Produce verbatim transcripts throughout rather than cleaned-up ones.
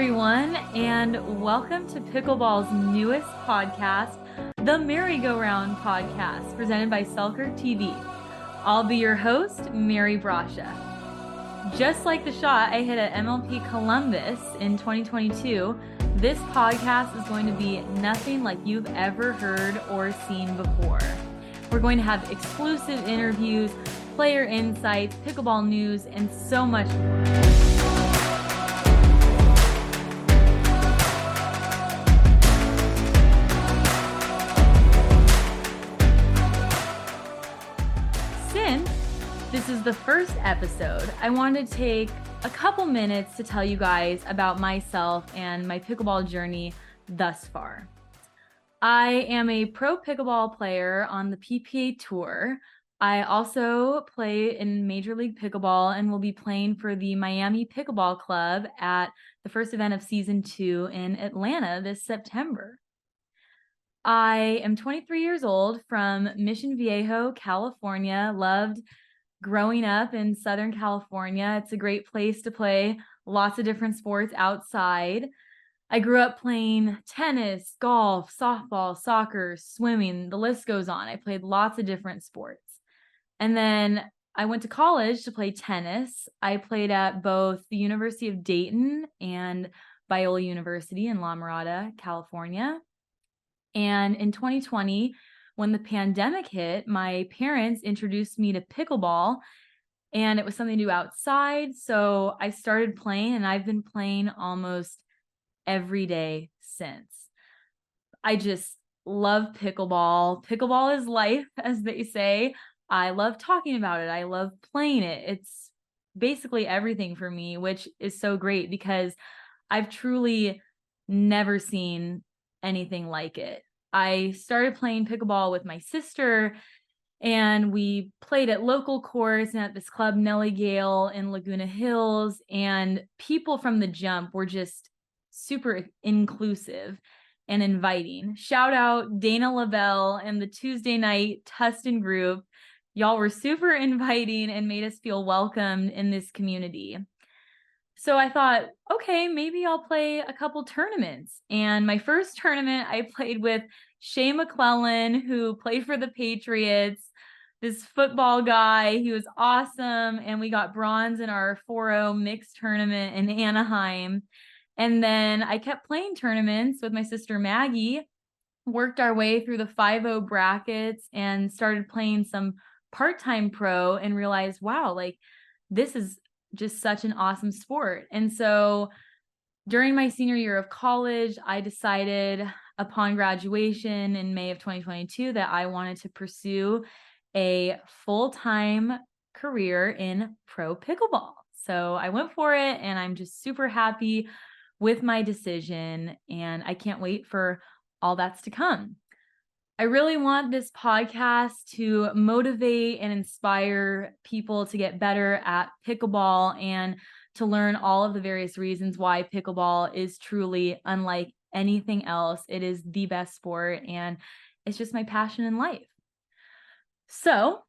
everyone, and welcome to Pickleball's newest podcast, the MaryGoRound podcast, presented by Selkirk T V. I'll be your host, Mary Brascia. Just like the shot I hit at M L P Columbus in twenty twenty-two, this podcast is going to be nothing like you've ever heard or seen before. We're going to have exclusive interviews, player insights, pickleball news, and so much more. This is the first episode. I wanted to take a couple minutes to tell you guys about myself and my pickleball journey thus far. I am a pro pickleball player on the P P A Tour. I also play in Major League Pickleball and will be playing for the Miami Pickleball Club at the first event of season two in Atlanta this September. I am twenty-three years old from Mission Viejo, California. Loved growing up in Southern California. It's a great place to play lots of different sports outside. I grew up playing tennis, golf, softball, soccer, swimming, the list goes on. I played lots of different sports. And then I went to college to play tennis. I played at both the University of Dayton and Biola University in La Mirada, California. And in twenty twenty, when the pandemic hit, my parents introduced me to pickleball, and it was something to do outside. So I started playing, and I've been playing almost every day since. I just love pickleball. Pickleball is life, as they say. I love talking about it. I love playing it. It's basically everything for me, which is so great because I've truly never seen anything like it. I started playing pickleball with my sister, and we played at local courts and at this club, Nellie Gale in Laguna Hills, and people from the jump were just super inclusive and inviting. Shout out Dana Lavelle and the Tuesday night Tustin group. Y'all were super inviting and made us feel welcomed in this community. So I thought, okay, maybe I'll play a couple tournaments. And my first tournament, I played with Shay McClellan, who played for the Patriots, this football guy. He was awesome. And we got bronze in our four oh mixed tournament in Anaheim. And then I kept playing tournaments with my sister Maggie, worked our way through the five oh brackets and started playing some part-time pro and realized, wow, like this is just such an awesome sport. And so during my senior year of college, I decided upon graduation in May of twenty twenty-two that I wanted to pursue a full-time career in pro pickleball. So I went for it, and I'm just super happy with my decision, and I can't wait for all that's to come. I really want this podcast to motivate and inspire people to get better at pickleball and to learn all of the various reasons why pickleball is truly unlike anything else. It is the best sport, and it's just my passion in life. So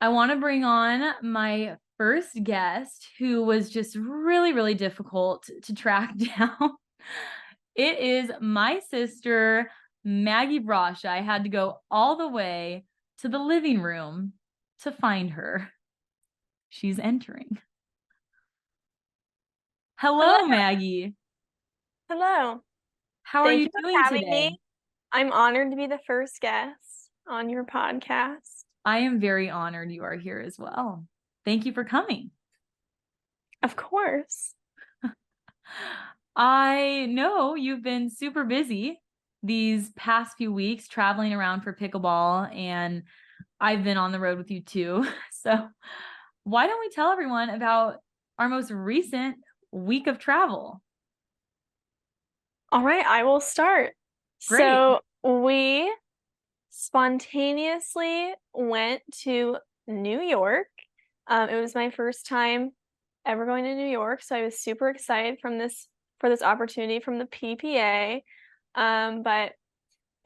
I want to bring on my first guest, who was just really, really difficult to track down. It is my sister, Maggie Brascia. I had to go all the way to the living room to find her. She's entering. Hello, Hello. Maggie. Hello. How Thank are you, you doing for today? Me. I'm honored to be the first guest on your podcast. I am very honored you are here as well. Thank you for coming. Of course. I know you've been super busy these past few weeks traveling around for pickleball, and I've been on the road with you too. So why don't we tell everyone about our most recent week of travel? All right, I will start. Great. So we spontaneously went to New York. Um, it was my first time ever going to New York, so I was super excited from this for this opportunity from the P P A. Um, but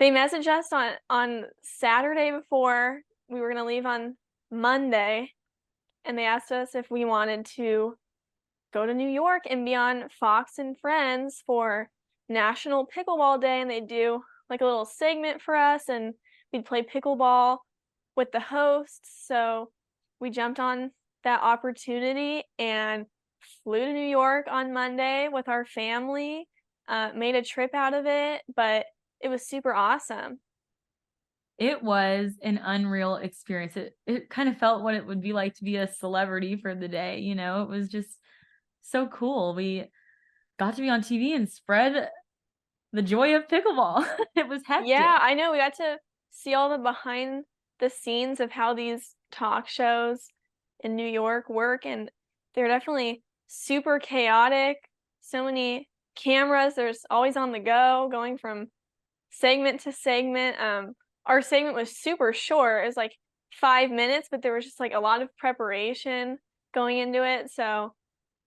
they messaged us on, on Saturday before we were going to leave on Monday, and they asked us if we wanted to go to New York and be on Fox and Friends for National Pickleball Day, and they do like a little segment for us, and we'd play pickleball with the hosts. So we jumped on that opportunity and flew to New York on Monday with our family, uh, made a trip out of it, but it was super awesome. It was an unreal experience. It it kind of felt what it would be like to be a celebrity for the day. You know, it was just so cool. We got to be on T V and spread the joy of pickleball. It was hectic. Yeah, I know. We got to see all the behind the scenes of how these talk shows in New York work. And they're definitely super chaotic. So many cameras. There's always on the go, going from segment to segment. Um, Our segment was super short. It was like five minutes, but there was just like a lot of preparation going into it. So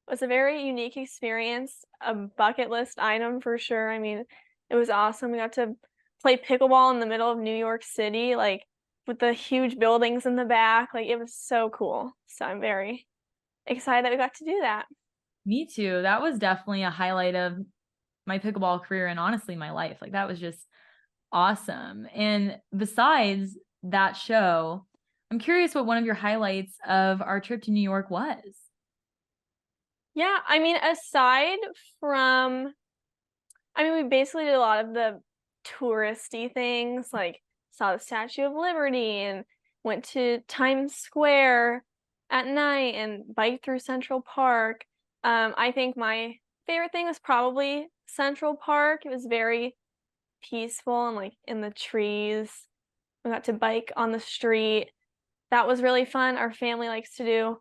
it was a very unique experience, a bucket list item for sure. I mean, it was awesome. We got to play pickleball in the middle of New York City, like with the huge buildings in the back. Like it was so cool. So I'm very excited that we got to do that. Me too. That was definitely a highlight of my pickleball career and honestly my life. Like that was just awesome. And besides that show, I'm curious what one of your highlights of our trip to New York was. Yeah, I mean, aside from, I mean, we basically did a lot of the touristy things, like saw the Statue of Liberty and went to Times Square at night and biked through Central Park. Um, I think my favorite thing was probably Central Park. It was very peaceful and like in the trees. We got to bike on the street. That was really fun. Our family likes to do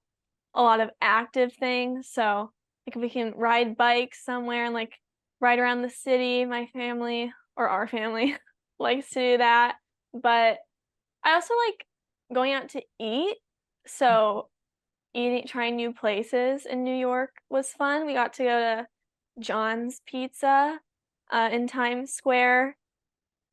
a lot of active things, so like we can ride bikes somewhere and like ride around the city. My family or our family likes to do that. But I also like going out to eat, so eating, trying new places in New York was fun. We got to go to John's Pizza Uh, in Times Square,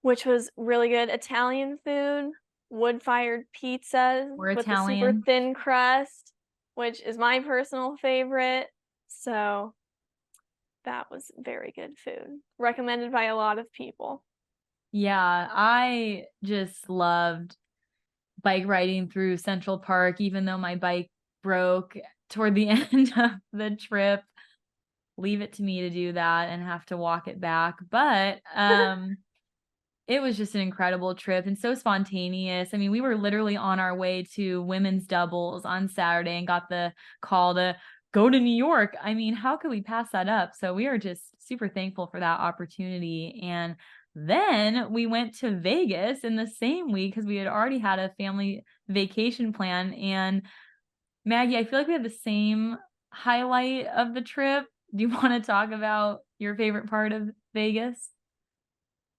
which was really good. Italian food, wood-fired pizzas We're with a super thin crust, which is my personal favorite. So that was very good food, recommended by a lot of people. Yeah, I just loved bike riding through Central Park, even though my bike broke toward the end of the trip. Leave it to me to do that and have to walk it back. But um, it was just an incredible trip and so spontaneous. I mean, we were literally on our way to women's doubles on Saturday and got the call to go to New York. I mean, how could we pass that up? So we are just super thankful for that opportunity. And then we went to Vegas in the same week because we had already had a family vacation plan. And Maggie, I feel like we had the same highlight of the trip. Do you want to talk about your favorite part of Vegas?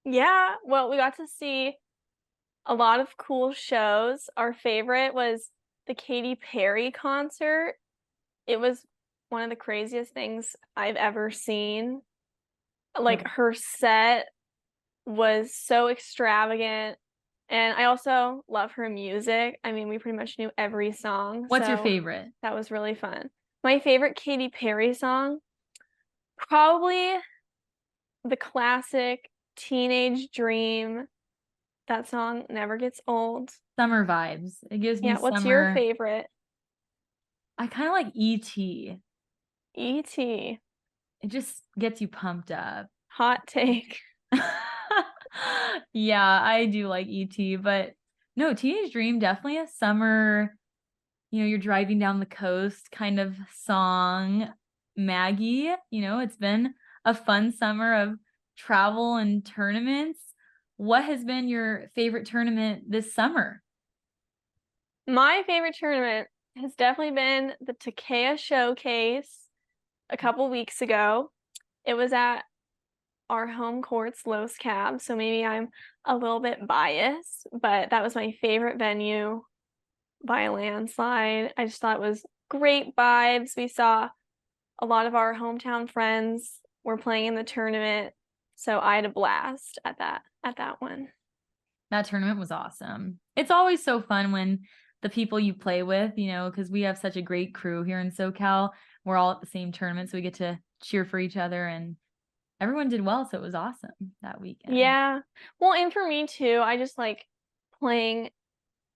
Yeah, well, we got to see a lot of cool shows. Our favorite was the Katy Perry concert. It was one of the craziest things I've ever seen. Like, her set was so extravagant. And I also love her music. I mean, we pretty much knew every song. What's so your favorite? That was really fun. My favorite Katy Perry song? Probably the classic Teenage Dream. That song never gets old. Summer vibes. It gives me yeah, what's summer. Your favorite? I kind of like E T E T It just gets you pumped up. Hot take. Yeah, I do like E T, but no, Teenage Dream, definitely a summer, you know, you're driving down the coast kind of song. Maggie, you know, it's been a fun summer of travel and tournaments. What has been your favorite tournament this summer? My favorite tournament has definitely been the Takea Showcase a couple weeks ago. It was at our home courts, Los Cabs, so maybe I'm a little bit biased, but that was my favorite venue by a landslide. I just thought it was great vibes. We saw a lot of our hometown friends were playing in the tournament, so I had a blast at that at that one. That tournament was awesome. It's always so fun when the people you play with, you know, because we have such a great crew here in SoCal. we're all at the same tournament, so we get to cheer for each other, and everyone did well, so it was awesome that weekend. Yeah. Well, and for me too, I just like playing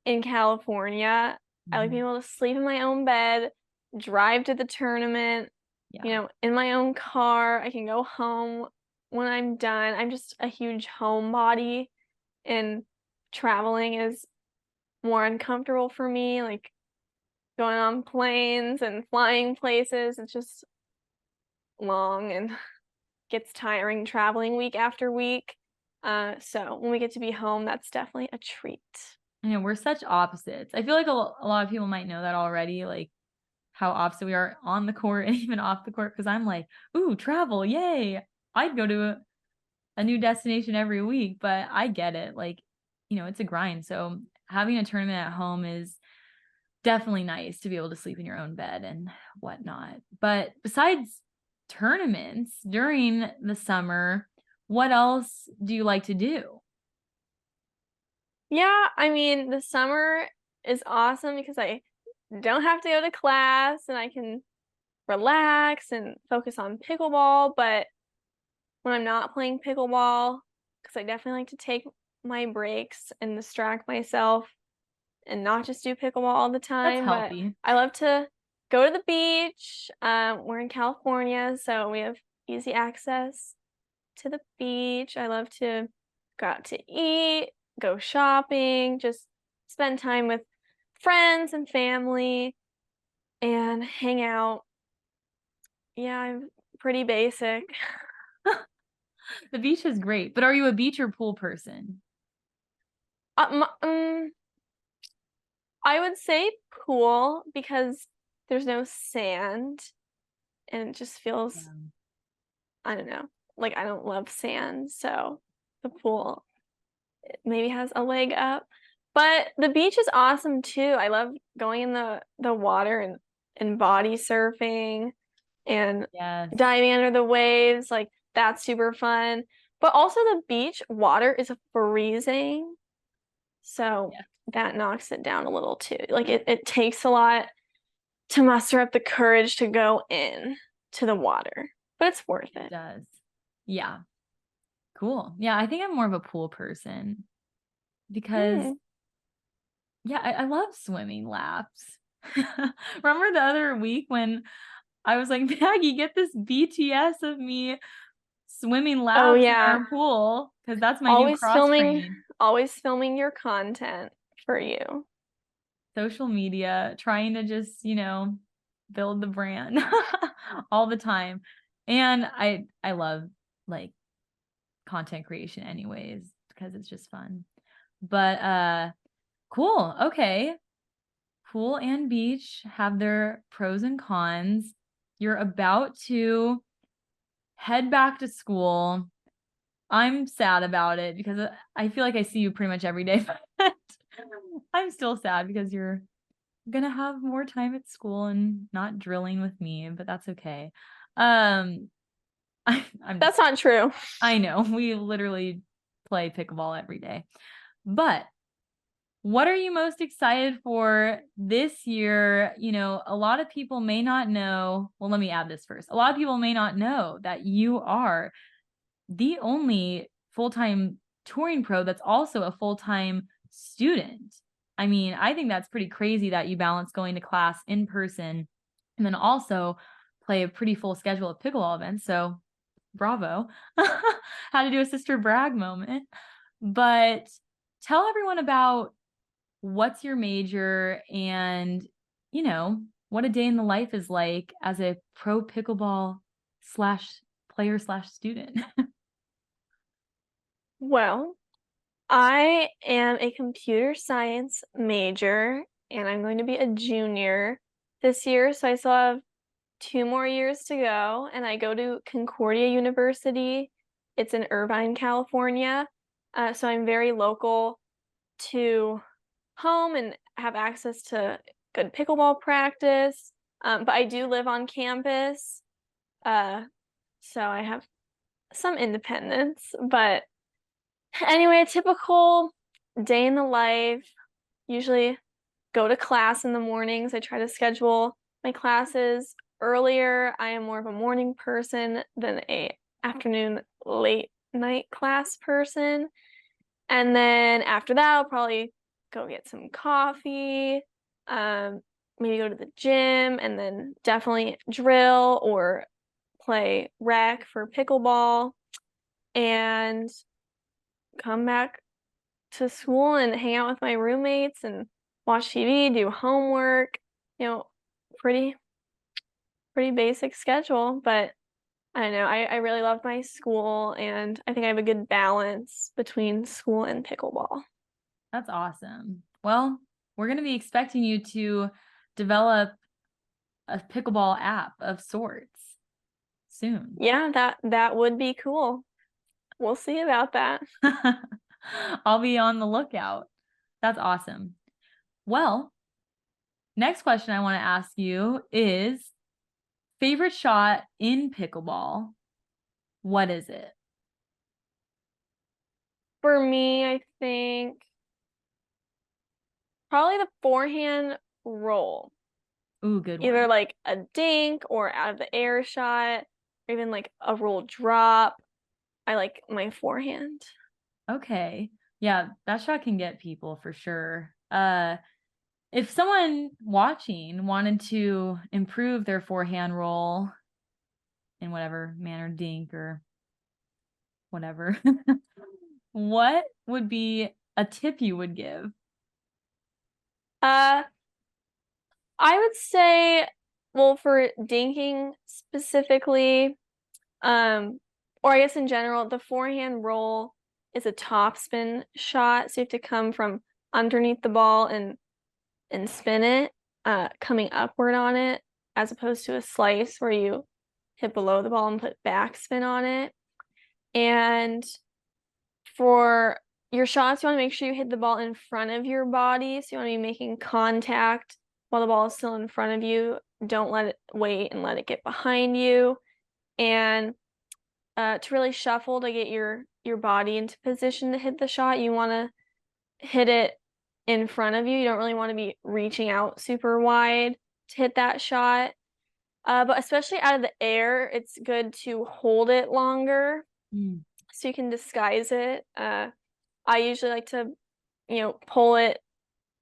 in California. Mm-hmm. I like being able to sleep in my own bed, drive to the tournament, yeah. you know, in my own car. I can go home when I'm done. I'm just a huge homebody, and traveling is more uncomfortable for me, like going on planes and flying places. It's just long and gets tiring traveling week after week. Uh, so when we get to be home, that's definitely a treat. I know, we're such opposites. I feel like a, a lot of people might know that already, like how opposite we are on the court and even off the court, because I'm like, ooh, travel, yay. I'd go to a, a new destination every week, but I get it. Like, you know, it's a grind. So having a tournament at home is definitely nice to be able to sleep in your own bed and whatnot. But besides tournaments during the summer, what else do you like to do? Yeah, I mean, the summer is awesome because I don't have to go to class and I can relax and focus on pickleball. But when I'm not playing pickleball, because I definitely like to take my breaks and distract myself and not just do pickleball all the time. That's healthy. But I love to go to the beach. Um, we're in California, so we have easy access to the beach. I love to go out to eat, go shopping, just spend time with friends and family and hang out. Yeah, I'm pretty basic. The beach is great, but are you a beach or pool person? Um, um, I would say pool because there's no sand and it just feels, yeah. I don't know, like I don't love sand. So the pool maybe has a leg up, but the beach is awesome too. I love going in the, the water and, and body surfing and yes. diving under the waves. Like that's super fun, but also the beach water is freezing. So yeah. that knocks it down a little too. Like it, it takes a lot to muster up the courage to go in to the water, but it's worth it. It does. Yeah. Cool. Yeah. I think I'm more of a pool person because mm. yeah, I, I love swimming laps. Remember the other week when I was like, Maggie, get this B T S of me swimming laps oh, yeah. in our pool. Cause that's my always new cross filming, training. Always filming your content for you. Social media, trying to just, you know, build the brand all the time. And I, I love like content creation anyways, because it's just fun, but, uh, cool. Okay. Pool and beach have their pros and cons. You're about to head back to school. I'm sad about it because I feel like I see you pretty much every day, but I'm still sad because you're going to have more time at school and not drilling with me, but that's okay. Um, I, I'm that's just, not true. I know. We literally play pickleball every day, but what are you most excited for this year? You know, a lot of people may not know. Well, let me add this first. A lot of people may not know that you are the only full-time touring pro that's also a full-time student. I mean, I think that's pretty crazy that you balance going to class in person and then also play a pretty full schedule of pickleball events. So bravo. How to do a sister brag moment. But tell everyone about what's your major and, you know, what a day in the life is like as a pro pickleball slash player slash student. Well, I am a computer science major, and I'm going to be a junior this year, so I still have two more years to go, and I go to Concordia University. It's in Irvine, California, uh, so I'm very local to home and have access to good pickleball practice, um, but I do live on campus, uh, so I have some independence, but anyway, a typical day in the life, usually go to class in the mornings. I try to schedule my classes earlier. I am more of a morning person than a afternoon, late night class person. And then after that, I'll probably go get some coffee, um, maybe go to the gym, and then definitely drill or play rec for pickleball, and come back to school and hang out with my roommates and watch T V, do homework, you know, pretty, pretty basic schedule. But I don't know, I, I really love my school, and I think I have a good balance between school and pickleball. That's awesome. Well, we're going to be expecting you to develop a pickleball app of sorts soon. Yeah, that, that would be cool. We'll see about that. I'll be on the lookout. That's awesome. Well, next question I want to ask you is, favorite shot in pickleball, what is it? For me, I think probably the forehand roll. Ooh, good one. Either like a dink or out of the air shot, or even like a roll drop. I like my forehand. Okay. Yeah, that shot can get people for sure. Uh, if someone watching wanted to improve their forehand roll in whatever manner, dink or whatever, what would be a tip you would give? Uh, I would say, well, for dinking specifically, um, or I guess in general, the forehand roll is a topspin shot. So you have to come from underneath the ball and and spin it, uh, coming upward on it, as opposed to a slice where you hit below the ball and put backspin on it. And for your shots, you want to make sure you hit the ball in front of your body. So you want to be making contact while the ball is still in front of you. Don't let it wait and let it get behind you. And uh, to really shuffle to get your, your body into position to hit the shot, you want to hit it in front of you. You don't really want to be reaching out super wide to hit that shot. Uh, but especially out of the air, it's good to hold it longer mm. so you can disguise it. Uh, I usually like to, you know, pull it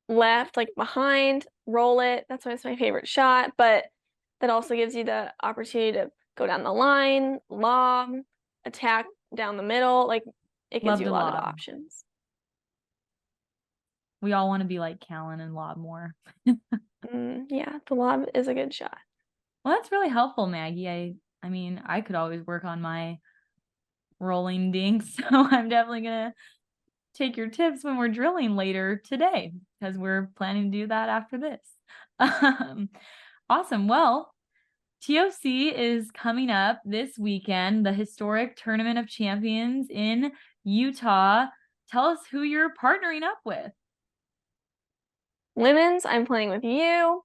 left, like behind, roll it. That's why it's my favorite shot. But that also gives you the opportunity to go down the line, lob, attack down the middle. Like, it gives Love you a lot lob. Of options. We all want to be like Callan and lob more. mm, yeah, the lob is a good shot. Well, that's really helpful, Maggie. I, I mean, I could always work on my rolling dinks, so I'm definitely going to take your tips when we're drilling later today, because we're planning to do that after this. Um, awesome. Well, T O C is coming up this weekend, the historic Tournament of Champions in Utah. Tell us who you're partnering up with. Women's, I'm playing with you,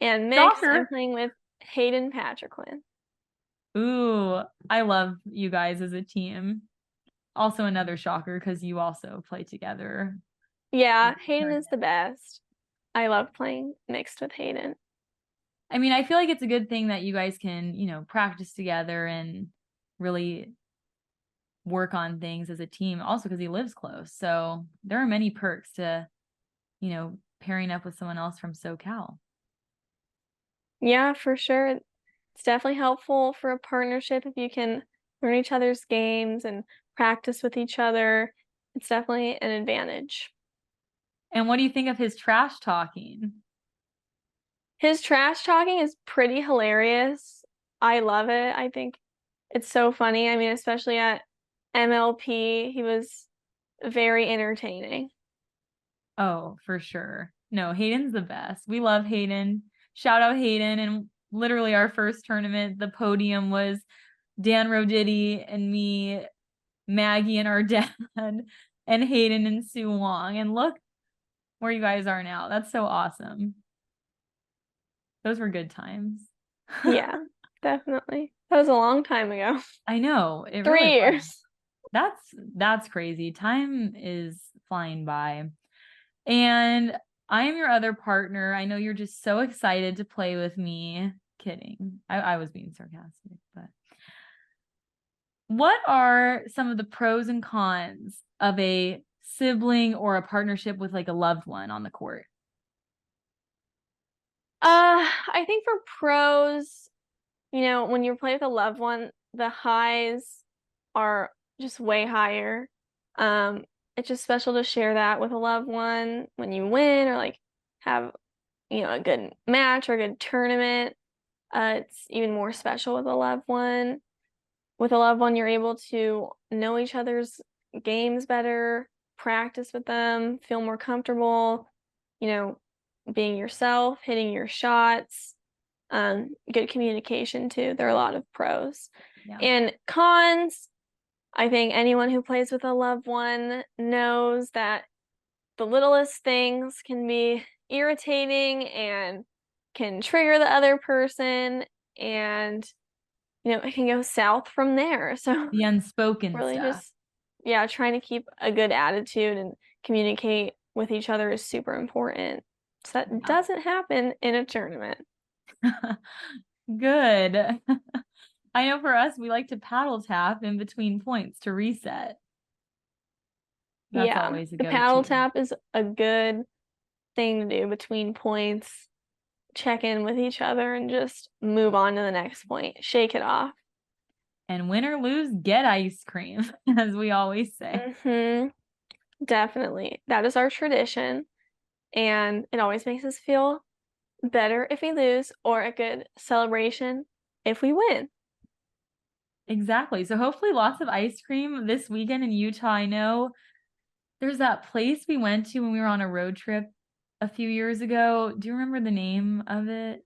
and mixed, I'm playing with Hayden Patrick Quinn. Ooh, I love you guys as a team. Also another shocker, because you also play together. Yeah, Hayden is the best. I love playing mixed with Hayden. I mean, I feel like it's a good thing that you guys can, you know, practice together and really work on things as a team, also because he lives close. So there are many perks to, you know, pairing up with someone else from SoCal. Yeah, for sure. It's definitely helpful for a partnership if you can learn each other's games and practice with each other. It's definitely an advantage. And what do you think of his trash talking? His trash talking is pretty hilarious. I love it. I think it's so funny. I mean, especially at M L P, he was very entertaining. Oh, for sure. No, Hayden's the best. We love Hayden. Shout out Hayden. And literally our first tournament, the podium was Dan Roditti and me, Maggie and our dad, and Hayden and Sue Wong. And look where you guys are now. That's so awesome. Those were good times. Yeah, definitely. That was a long time ago. I know. It Three really years. Was. That's that's crazy. Time is flying by. And I am your other partner. I know you're just so excited to play with me. kidding. I, I was being sarcastic, but what are some of the pros and cons of a sibling or a partnership with like a loved one on the court? Uh, I think for pros, you know, when you're playing with a loved one, the highs are just way higher. Um, it's just special to share that with a loved one when you win or like have, you know, a good match or a good tournament. Uh, it's even more special with a loved one. With a loved one, you're able to know each other's games better, practice with them, feel more comfortable, you know, being yourself, hitting your shots, um, good communication too. There are a lot of pros. Yeah. And cons, I think anyone who plays with a loved one knows that the littlest things can be irritating and can trigger the other person, and you know, it can go south from there. So the unspoken really stuff. Just, yeah, trying to keep a good attitude and communicate with each other is super important. So that yeah. doesn't happen in a tournament. Good. I know for us, we like to paddle tap in between points to reset. That's yeah, always a good paddle to. Tap is a good thing to do between points. Check in with each other and just move on to the next point. Shake it off. And win or lose, get ice cream, as we always say. Mm-hmm. Definitely. That is our tradition. And it always makes us feel better if we lose, or a good celebration if we win. Exactly. So hopefully lots of ice cream this weekend in Utah. I know there's that place we went to when we were on a road trip a few years ago. Do you remember the name of it?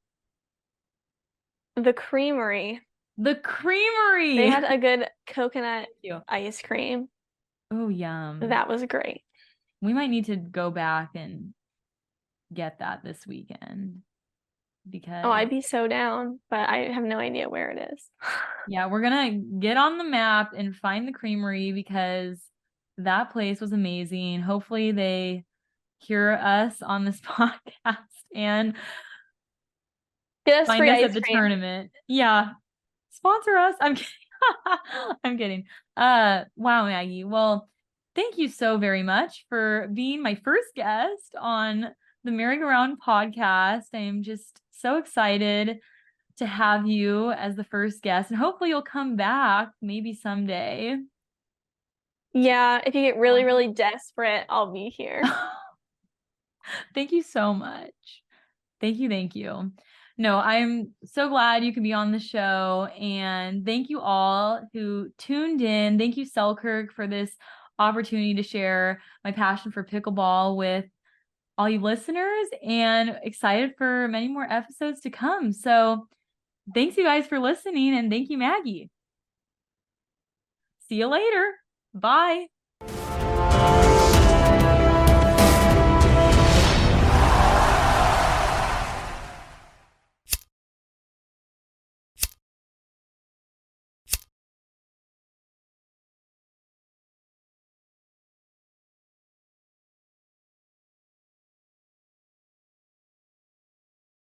The Creamery. The Creamery. They had a good coconut ice cream. Oh, yum. That was great. We might need to go back and get that this weekend, because oh, I'd be so down, but I have no idea where it is. Yeah, we're gonna get on the map and find the Creamery, because that place was amazing. Hopefully they hear us on this podcast and get us find free us ice at the cream. Tournament. Yeah, sponsor us. I'm kidding. I'm kidding. Uh, wow, Maggie. Well, thank you so very much for being my first guest on the MaryGoRound podcast. I am just so excited to have you as the first guest, and hopefully you'll come back maybe someday. Yeah, if you get really, really desperate, I'll be here. Thank you so much. Thank you. Thank you. No, I'm so glad you could be on the show. And thank you all who tuned in. Thank you, Selkirk, for this opportunity to share my passion for pickleball with all you listeners, and excited for many more episodes to come. So thanks you guys for listening, and thank you, Maggie. See you later. Bye.